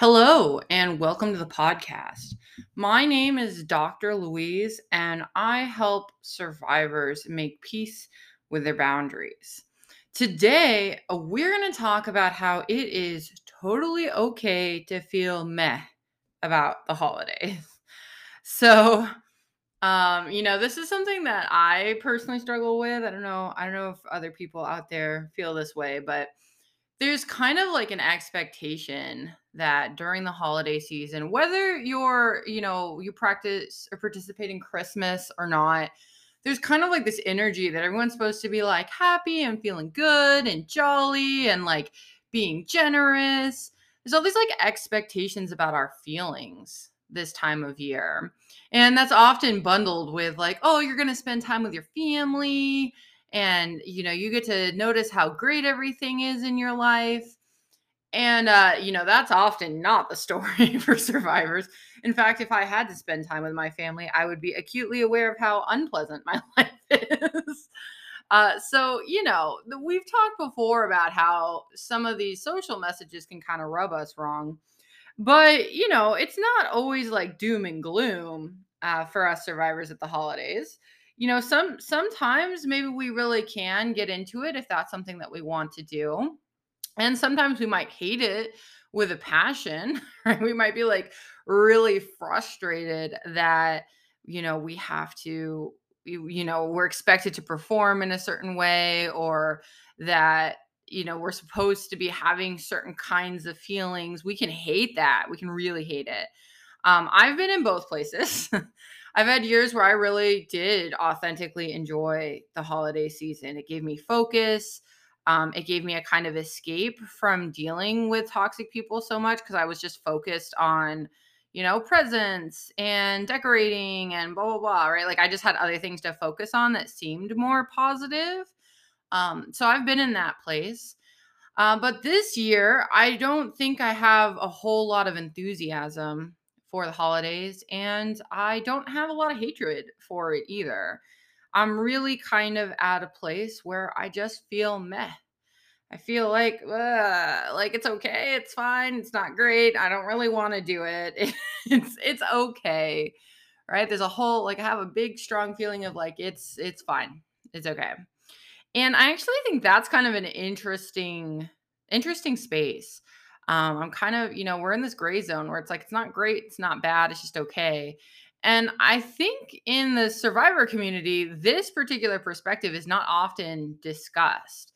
Hello, and welcome to the podcast. My name is Dr. Louise, and I help survivors make peace with their boundaries. Today, we're going to talk about how it is totally okay to feel meh about the holidays. So, this is something that I personally struggle with. I don't know if other people out there feel this way, but there's kind of like an expectation that during the holiday season, whether you practice or participate in Christmas or not, there's kind of like this energy that everyone's supposed to be like happy and feeling good and jolly and like being generous. There's all these like expectations about our feelings this time of year. And that's often bundled with like, oh, you're going to spend time with your family. And, you get to notice how great everything is in your life. And, that's often not the story for survivors. In fact, if I had to spend time with my family, I would be acutely aware of how unpleasant my life is. We've talked before about how some of these social messages can kind of rub us wrong. But, it's not always like doom and gloom for us survivors at the holidays. Sometimes maybe we really can get into it if that's something that we want to do. And sometimes we might hate it with a passion, right? We might be like really frustrated that, we have to, we're expected to perform in a certain way, or that, we're supposed to be having certain kinds of feelings. We can hate that. We can really hate it. I've been in both places. I've had years where I really did authentically enjoy the holiday season. It gave me focus. It gave me a kind of escape from dealing with toxic people so much, because I was just focused on, presents and decorating and blah, blah, blah, right? Like I just had other things to focus on that seemed more positive. So I've been in that place. But this year, I don't think I have a whole lot of enthusiasm for the holidays, and I don't have a lot of hatred for it either. I'm really kind of at a place where I just feel meh. I feel like it's okay, it's fine, it's not great, I don't really want to do it. It's okay, right? There's a whole, I have a big, strong feeling of it's fine, it's okay. And I actually think that's kind of an interesting space. I'm kind of, we're in this gray zone where it's like, it's not great, it's not bad, it's just okay. And I think in the survivor community, this particular perspective is not often discussed.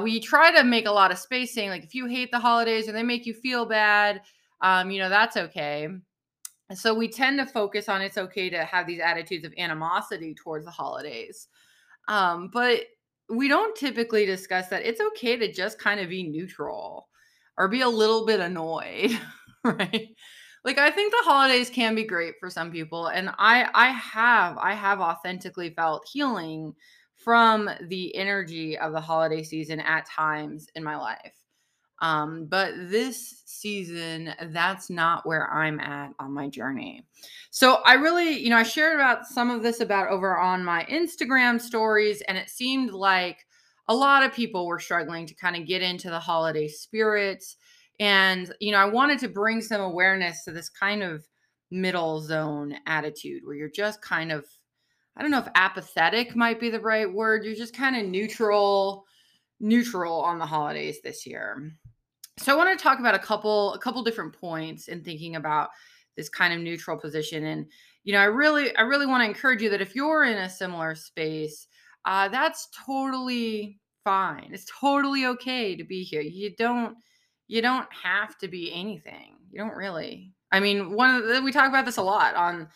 We try to make a lot of space saying like, if you hate the holidays or they make you feel bad, that's okay. And so we tend to focus on it's okay to have these attitudes of animosity towards the holidays. But we don't typically discuss that it's okay to just kind of be neutral. Or be a little bit annoyed, right? I think the holidays can be great for some people. And I have authentically felt healing from the energy of the holiday season at times in my life. But this season, that's not where I'm at on my journey. So I really, I shared about some of this over on my Instagram stories, and it seemed like a lot of people were struggling to kind of get into the holiday spirit. And, I wanted to bring some awareness to this kind of middle zone attitude where you're just kind of, I don't know if apathetic might be the right word. You're just kind of neutral on the holidays this year. So I want to talk about a couple different points in thinking about this kind of neutral position. And, I really want to encourage you that if you're in a similar space, that's totally fine. It's totally okay to be here. You don't have to be anything. You don't really. I mean, we talk about this a lot on,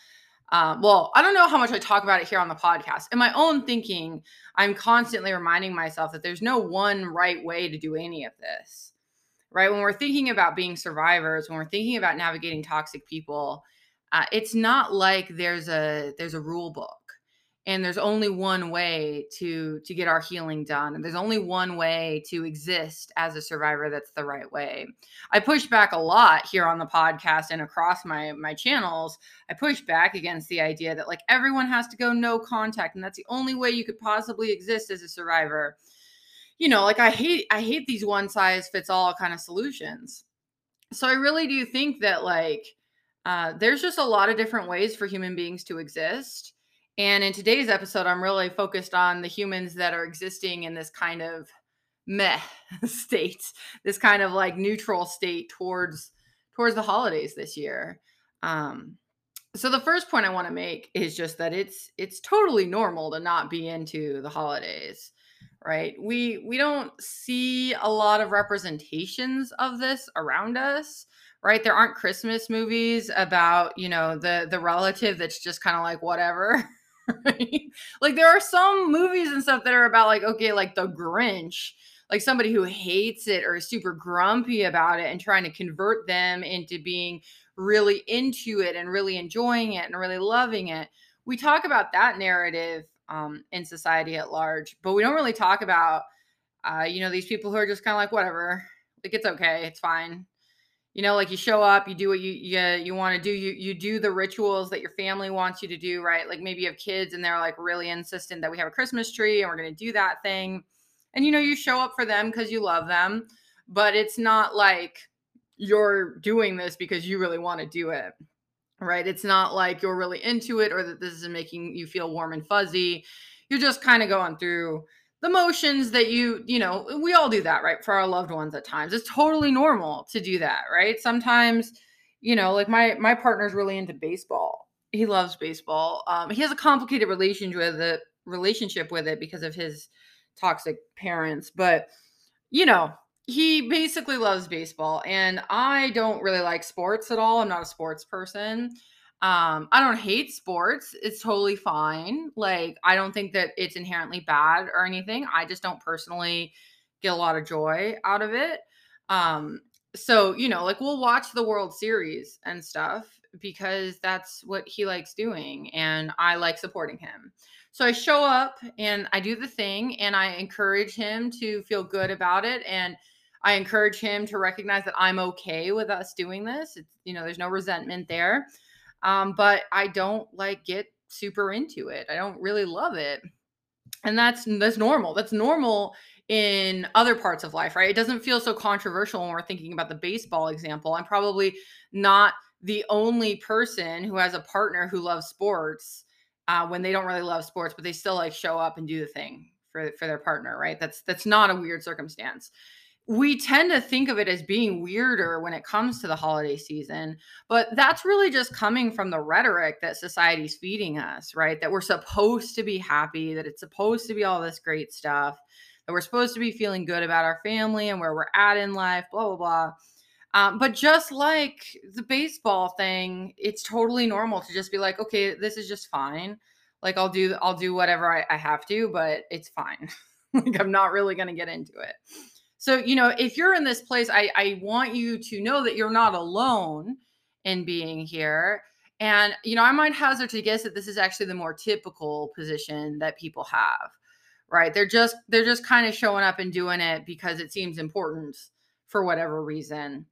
I don't know how much I talk about it here on the podcast. In my own thinking, I'm constantly reminding myself that there's no one right way to do any of this, right? When we're thinking about being survivors, when we're thinking about navigating toxic people, it's not like there's a rule book. And there's only one way to get our healing done. And there's only one way to exist as a survivor that's the right way. I push back a lot here on the podcast and across my channels. I push back against the idea that everyone has to go no contact. And that's the only way you could possibly exist as a survivor. I hate these one size fits all kind of solutions. So I really do think that there's just a lot of different ways for human beings to exist. And in today's episode, I'm really focused on the humans that are existing in this kind of meh state, this kind of like neutral state towards the holidays this year. So the first point I want to make is just that it's totally normal to not be into the holidays, right? We don't see a lot of representations of this around us, right? There aren't Christmas movies about, you know, the relative that's just kind of like whatever. Right? Like there are some movies and stuff that are about like, okay, like the Grinch, like somebody who hates it or is super grumpy about it and trying to convert them into being really into it and really enjoying it and really loving it. We talk about that narrative in society at large, but we don't really talk about, these people who are just kind of like, whatever, like, it's okay. It's fine. You know, like you show up, you do what you want to do. You do the rituals that your family wants you to do, right? Like maybe you have kids and they're like really insistent that we have a Christmas tree and we're going to do that thing. And, you know, you show up for them because you love them, but it's not like you're doing this because you really want to do it, right? It's not like you're really into it or that this is making you feel warm and fuzzy. You're just kind of going through the motions that you know, we all do that, right? For our loved ones at times. It's totally normal to do that, right? Sometimes, you know, like my partner's really into baseball. He loves baseball. He has a complicated relationship with it because of his toxic parents, but you know, he basically loves baseball, and I don't really like sports at all. I'm not a sports person. I don't hate sports. It's totally fine. Like, I don't think that it's inherently bad or anything. I just don't personally get a lot of joy out of it. So, you know, like we'll watch the World Series and stuff because that's what he likes doing and I like supporting him. So I show up and I do the thing and I encourage him to feel good about it. And I encourage him to recognize that I'm okay with us doing this. It's, you know, there's no resentment there. But I don't like get super into it. I don't really love it. And that's normal. That's normal in other parts of life, right? It doesn't feel so controversial when we're thinking about the baseball example. I'm probably not the only person who has a partner who loves sports when they don't really love sports, but they still like show up and do the thing for their partner, right? That's not a weird circumstance. We tend to think of it as being weirder when it comes to the holiday season, but that's really just coming from the rhetoric that society's feeding us, right? That we're supposed to be happy, that it's supposed to be all this great stuff, that we're supposed to be feeling good about our family and where we're at in life, blah, blah, blah. But just like the baseball thing, it's totally normal to just be like, okay, this is just fine. Like I'll do whatever I have to, but it's fine. Like I'm not really going to get into it. So, you know, if you're in this place, I want you to know that you're not alone in being here. And, you know, I might hazard to guess that this is actually the more typical position that people have, right? They're just kind of showing up and doing it because it seems important for whatever reason.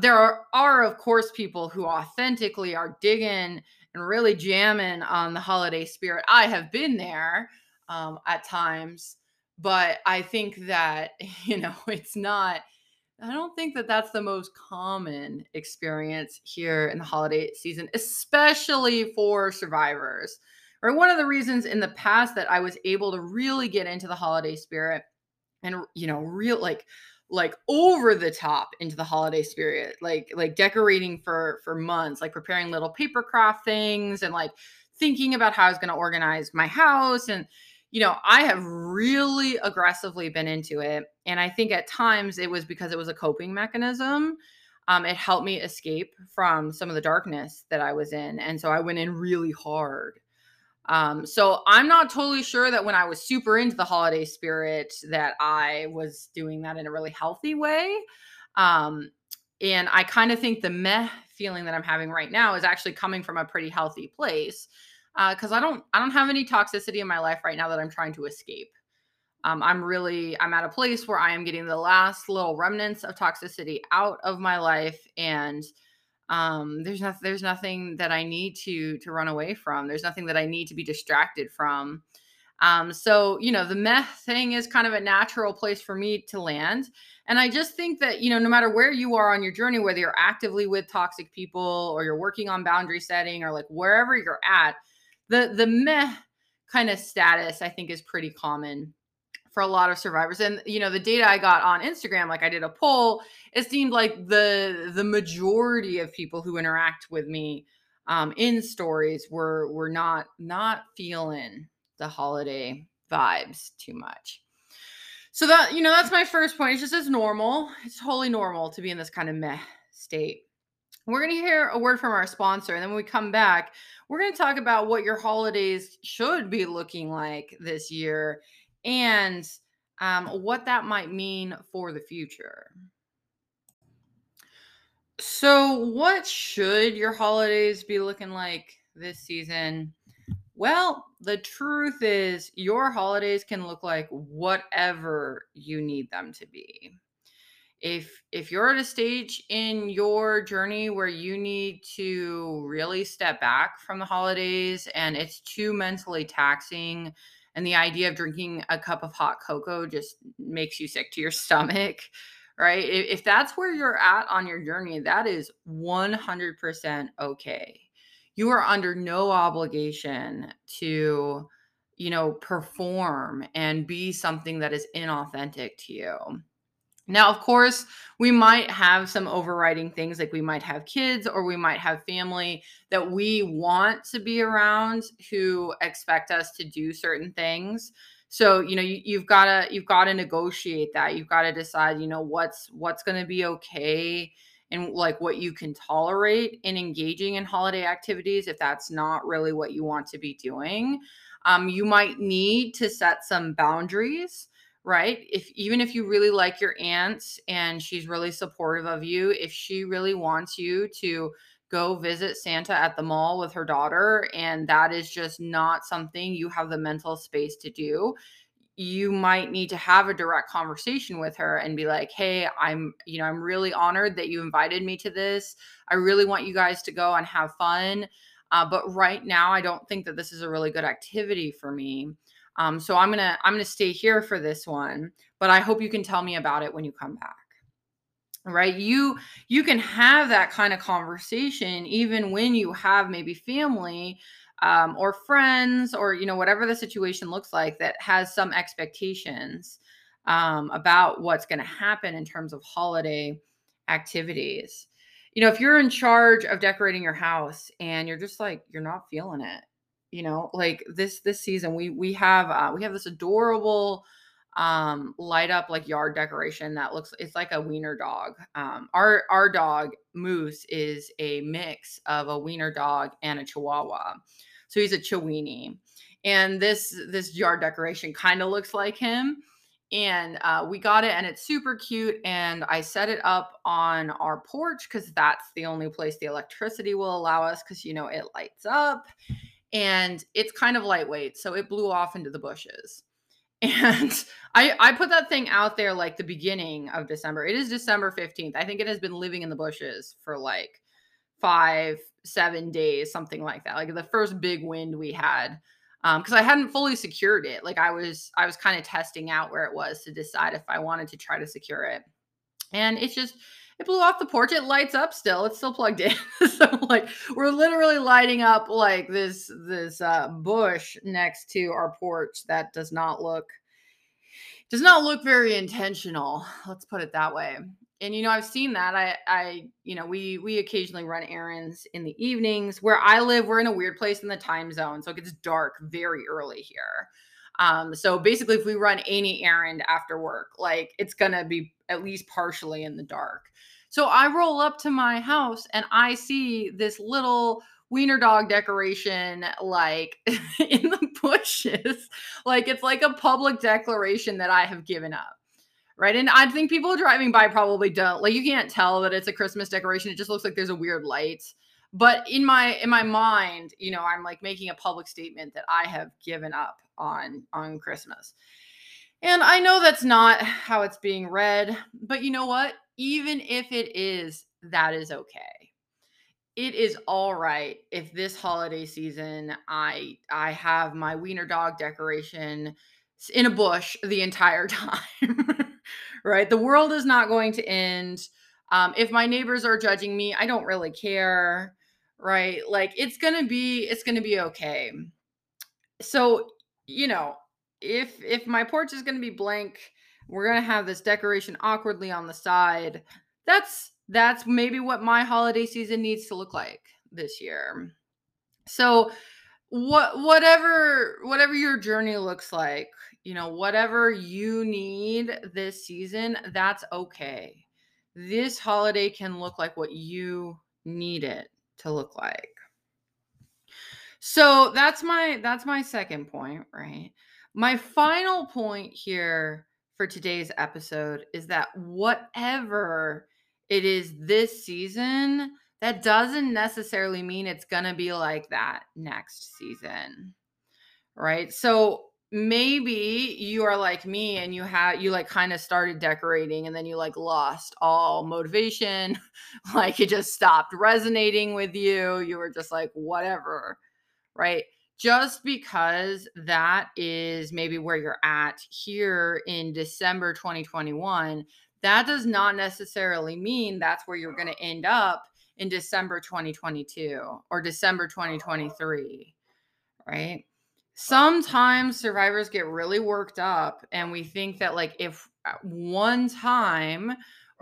There are, of course, people who authentically are digging and really jamming on the holiday spirit. I have been there at times. But I think that, you know, I don't think that that's the most common experience here in the holiday season, especially for survivors. Or one of the reasons in the past that I was able to really get into the holiday spirit and, you know, real like over the top into the holiday spirit, like decorating for months, like preparing little paper craft things and like thinking about how I was going to organize my house and, you know, I have really aggressively been into it. And I think at times it was because it was a coping mechanism. It helped me escape from some of the darkness that I was in. And so I went in really hard. So I'm not totally sure that when I was super into the holiday spirit that I was doing that in a really healthy way. And I kind of think the meh feeling that I'm having right now is actually coming from a pretty healthy place. Because I don't have any toxicity in my life right now that I'm trying to escape. I'm at a place where I am getting the last little remnants of toxicity out of my life, and there's nothing that I need to run away from. There's nothing that I need to be distracted from. So, you know, the meth thing is kind of a natural place for me to land. And I just think that, you know, no matter where you are on your journey, whether you're actively with toxic people or you're working on boundary setting or like wherever you're at, the meh kind of status, I think, is pretty common for a lot of survivors. And, you know, the data I got on Instagram, like I did a poll, it seemed like the majority of people who interact with me in stories were not feeling the holiday vibes too much. So that, you know, that's my first point. It's just, it's normal. It's totally normal to be in this kind of meh state. We're going to hear a word from our sponsor. And then when we come back, we're going to talk about what your holidays should be looking like this year and what that might mean for the future. So what should your holidays be looking like this season? Well, the truth is your holidays can look like whatever you need them to be. If you're at a stage in your journey where you need to really step back from the holidays and it's too mentally taxing, and the idea of drinking a cup of hot cocoa just makes you sick to your stomach, right? If that's where you're at on your journey, that is 100% okay. You are under no obligation to, you know, perform and be something that is inauthentic to you. Now, of course, we might have some overriding things, like we might have kids or we might have family that we want to be around who expect us to do certain things. So, you know, you've got to negotiate that. You've got to decide, you know, what's going to be okay and like what you can tolerate in engaging in holiday activities if that's not really what you want to be doing. You might need to set some boundaries. Right? Even if you really like your aunt and she's really supportive of you, if she really wants you to go visit Santa at the mall with her daughter, and that is just not something you have the mental space to do, you might need to have a direct conversation with her and be like, hey, I'm really honored that you invited me to this. I really want you guys to go and have fun. But right now, I don't think that this is a really good activity for me. So I'm gonna stay here for this one, but I hope you can tell me about it when you come back, right? You can have that kind of conversation even when you have maybe family or friends or, you know, whatever the situation looks like that has some expectations about what's going to happen in terms of holiday activities. You know, if you're in charge of decorating your house and you're just like, you're not feeling it. You know, like this season, we have this adorable light up like yard decoration that looks, it's like a wiener dog. Our dog Moose is a mix of a wiener dog and a Chihuahua, so he's a Chiweenie, and this yard decoration kind of looks like him. And we got it, and it's super cute. And I set it up on our porch because that's the only place the electricity will allow us, because you know it lights up. And it's kind of lightweight, so it blew off into the bushes. And I put that thing out there like the beginning of December. It is December 15th. I think it has been living in the bushes for like 5-7 days, something like that. Like the first big wind we had, because I hadn't fully secured it. Like I was kind of testing out where it was to decide if I wanted to try to secure it. And it's just, it blew off the porch. It lights up still. It's still plugged in. So like we're literally lighting up like this bush next to our porch that does not look very intentional. Let's put it that way. And you know, I've seen that. I you know, we occasionally run errands in the evenings. Where I live, we're in a weird place in the time zone, so it gets dark very early here. So basically if we run any errand after work, like it's going to be at least partially in the dark. So I roll up to my house and I see this little wiener dog decoration, like in the bushes, like it's like a public declaration that I have given up. Right. And I think people driving by probably don't, like, you can't tell that it's a Christmas decoration. It just looks like there's a weird light. But in my mind, you know, I'm like making a public statement that I have given up on Christmas. And I know that's not how it's being read, but you know what? Even if it is, that is okay. it is all right if this holiday season I have my wiener dog decoration in a bush the entire time, right? The world is not going to end. If my neighbors are judging me, I don't really care, right? Like it's going to be okay. So, you know, if my porch is going to be blank, we're going to have this decoration awkwardly on the side. That's maybe what my holiday season needs to look like this year. So whatever your journey looks like, you know, whatever you need this season, that's okay. This holiday can look like what you need it to look like. So that's my second point, right? My final point here for today's episode is that whatever it is this season, that doesn't necessarily mean it's going to be like that next season, right? So maybe you are like me and you like kind of started decorating and then you like lost all motivation. Like it just stopped resonating with you. You were just like, whatever, right? Just because that is maybe where you're at here in December 2021, that does not necessarily mean that's where you're going to end up in December 2022 or December 2023, right? Sometimes survivors get really worked up and we think that like if one time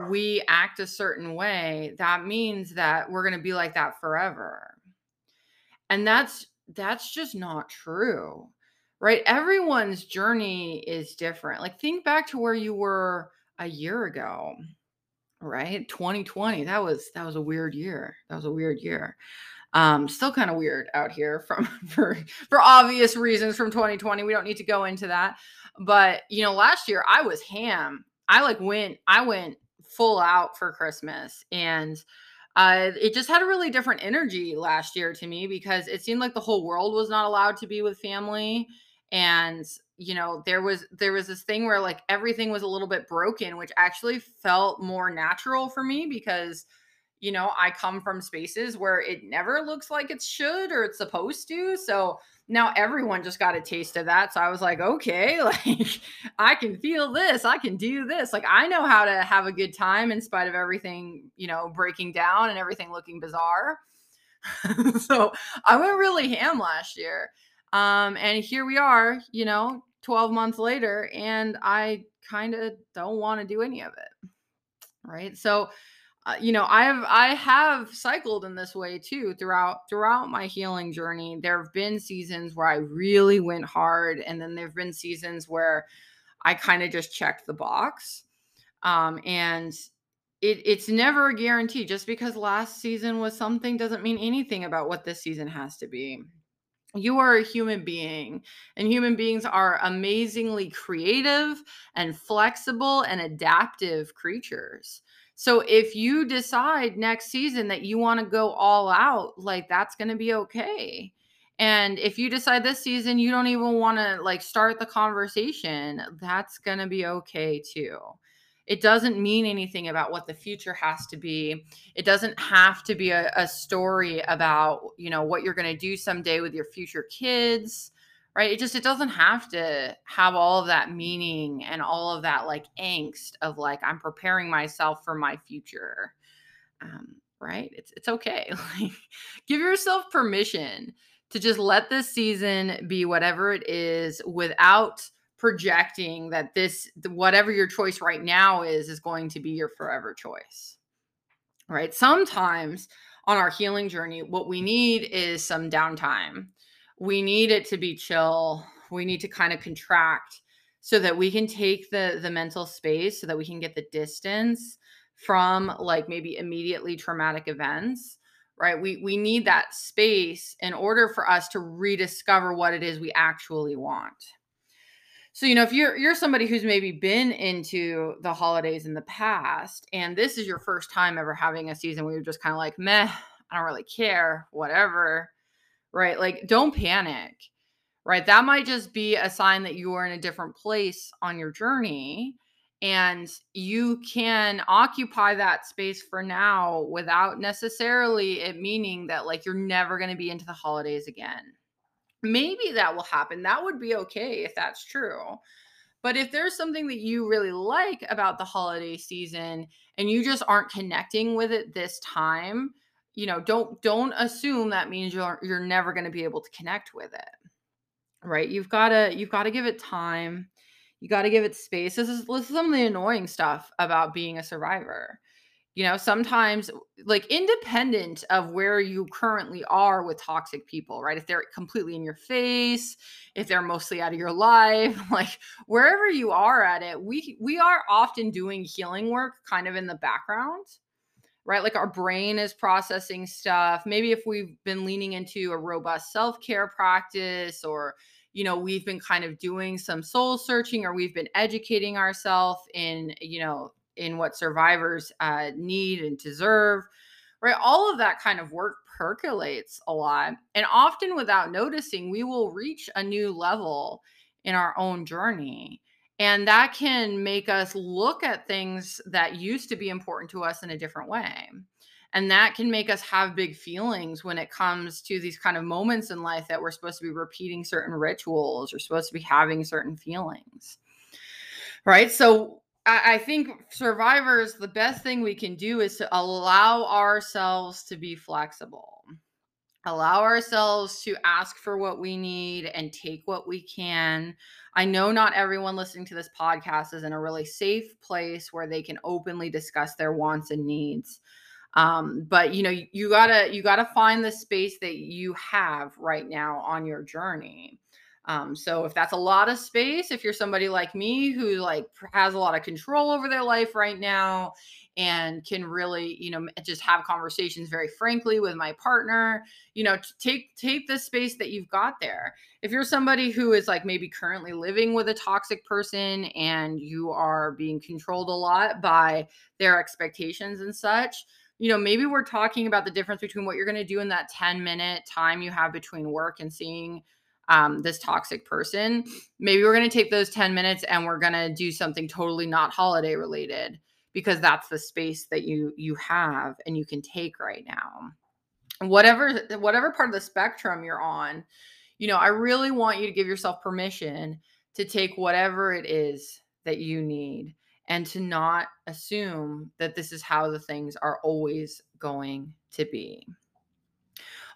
we act a certain way, that means that we're going to be like that forever. And that's just not true, right? Everyone's journey is different. Like think back to where you were a year ago, right? 2020, that was a weird year. That was a weird year. Still kind of weird out here for obvious reasons from 2020. We don't need to go into that. But you know, last year I was ham. I went full out for Christmas and it just had a really different energy last year to me because it seemed like the whole world was not allowed to be with family. And, you know, there was this thing where like everything was a little bit broken, which actually felt more natural for me because, you know, I come from spaces where it never looks like it should or it's supposed to. So now everyone just got a taste of that. So I was like, okay, like I can feel this. I can do this. Like I know how to have a good time in spite of everything, you know, breaking down and everything looking bizarre. So I went really ham last year. And here we are, you know, 12 months later, and I kind of don't want to do any of it. Right. So, you know, I have cycled in this way too throughout my healing journey. There have been seasons where I really went hard, and then there've been seasons where I kind of just checked the box. And it's never a guarantee. Just because last season was something doesn't mean anything about what this season has to be. You are a human being, and human beings are amazingly creative and flexible and adaptive creatures. So if you decide next season that you want to go all out, like that's going to be okay. And if you decide this season, you don't even want to like start the conversation, that's going to be okay too. It doesn't mean anything about what the future has to be. It doesn't have to be a story about, you know, what you're going to do someday with your future kids, right? It doesn't have to have all of that meaning and all of that like angst of like, I'm preparing myself for my future, right? It's okay. Like, give yourself permission to just let this season be whatever it is without projecting that this, whatever your choice right now is going to be your forever choice, right? Sometimes on our healing journey, what we need is some downtime. We need it to be chill. We need to kind of contract so that we can take the mental space so that we can get the distance from like maybe immediately traumatic events, right? We need that space in order for us to rediscover what it is we actually want. So, you know, if you're somebody who's maybe been into the holidays in the past, and this is your first time ever having a season where you're just kind of like, meh, I don't really care, whatever, right? Like, don't panic, right? That might just be a sign that you are in a different place on your journey. And you can occupy that space for now without necessarily it meaning that like you're never going to be into the holidays again. Maybe that will happen. That would be okay if that's true. But if there's something that you really like about the holiday season and you just aren't connecting with it this time, you know, don't assume that means you're never going to be able to connect with it. Right? You've got to give it time. You got to give it space. This is some of the annoying stuff about being a survivor. You know, sometimes like independent of where you currently are with toxic people, right? If they're completely in your face, if they're mostly out of your life, like wherever you are at it, we are often doing healing work kind of in the background, right? Like our brain is processing stuff. Maybe if we've been leaning into a robust self-care practice, or you know, we've been kind of doing some soul searching, or we've been educating ourselves in, you know, in what survivors need and deserve, right? All of that kind of work percolates a lot. And often without noticing, we will reach a new level in our own journey. And that can make us look at things that used to be important to us in a different way. And that can make us have big feelings when it comes to these kind of moments in life that we're supposed to be repeating certain rituals or supposed to be having certain feelings, right? So I think survivors, the best thing we can do is to allow ourselves to be flexible, allow ourselves to ask for what we need and take what we can. I know not everyone listening to this podcast is in a really safe place where they can openly discuss their wants and needs. But you know, you gotta find the space that you have right now on your journey. So if that's a lot of space, if you're somebody like me who like has a lot of control over their life right now and can really, you know, just have conversations very frankly with my partner, you know, take the space that you've got there. If you're somebody who is like maybe currently living with a toxic person and you are being controlled a lot by their expectations and such, you know, maybe we're talking about the difference between what you're going to do in that 10-minute time you have between work and seeing this toxic person. Maybe we're going to take those 10 minutes and we're going to do something totally not holiday related, because that's the space that you have and you can take right now. Whatever part of the spectrum you're on, you know, I really want you to give yourself permission to take whatever it is that you need, and to not assume that this is how the things are always going to be.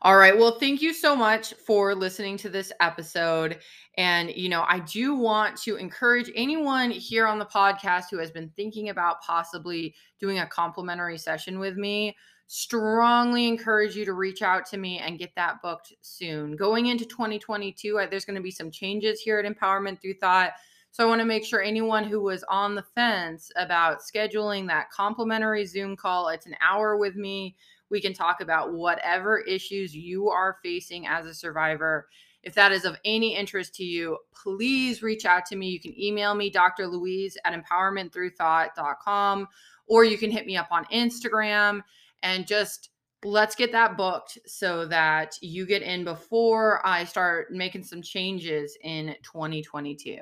All right. Well, thank you so much for listening to this episode. And, you know, I do want to encourage anyone here on the podcast who has been thinking about possibly doing a complimentary session with me, strongly encourage you to reach out to me and get that booked soon. Going into 2022, there's going to be some changes here at Empowerment Through Thought. So I want to make sure anyone who was on the fence about scheduling that complimentary Zoom call, it's an hour with me. We can talk about whatever issues you are facing as a survivor. If that is of any interest to you, please reach out to me. You can email me, drlouise@empowermentthroughthought.com, or you can hit me up on Instagram, and just let's get that booked so that you get in before I start making some changes in 2022.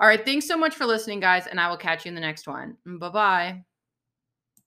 All right. Thanks so much for listening, guys. And I will catch you in the next one. Bye-bye.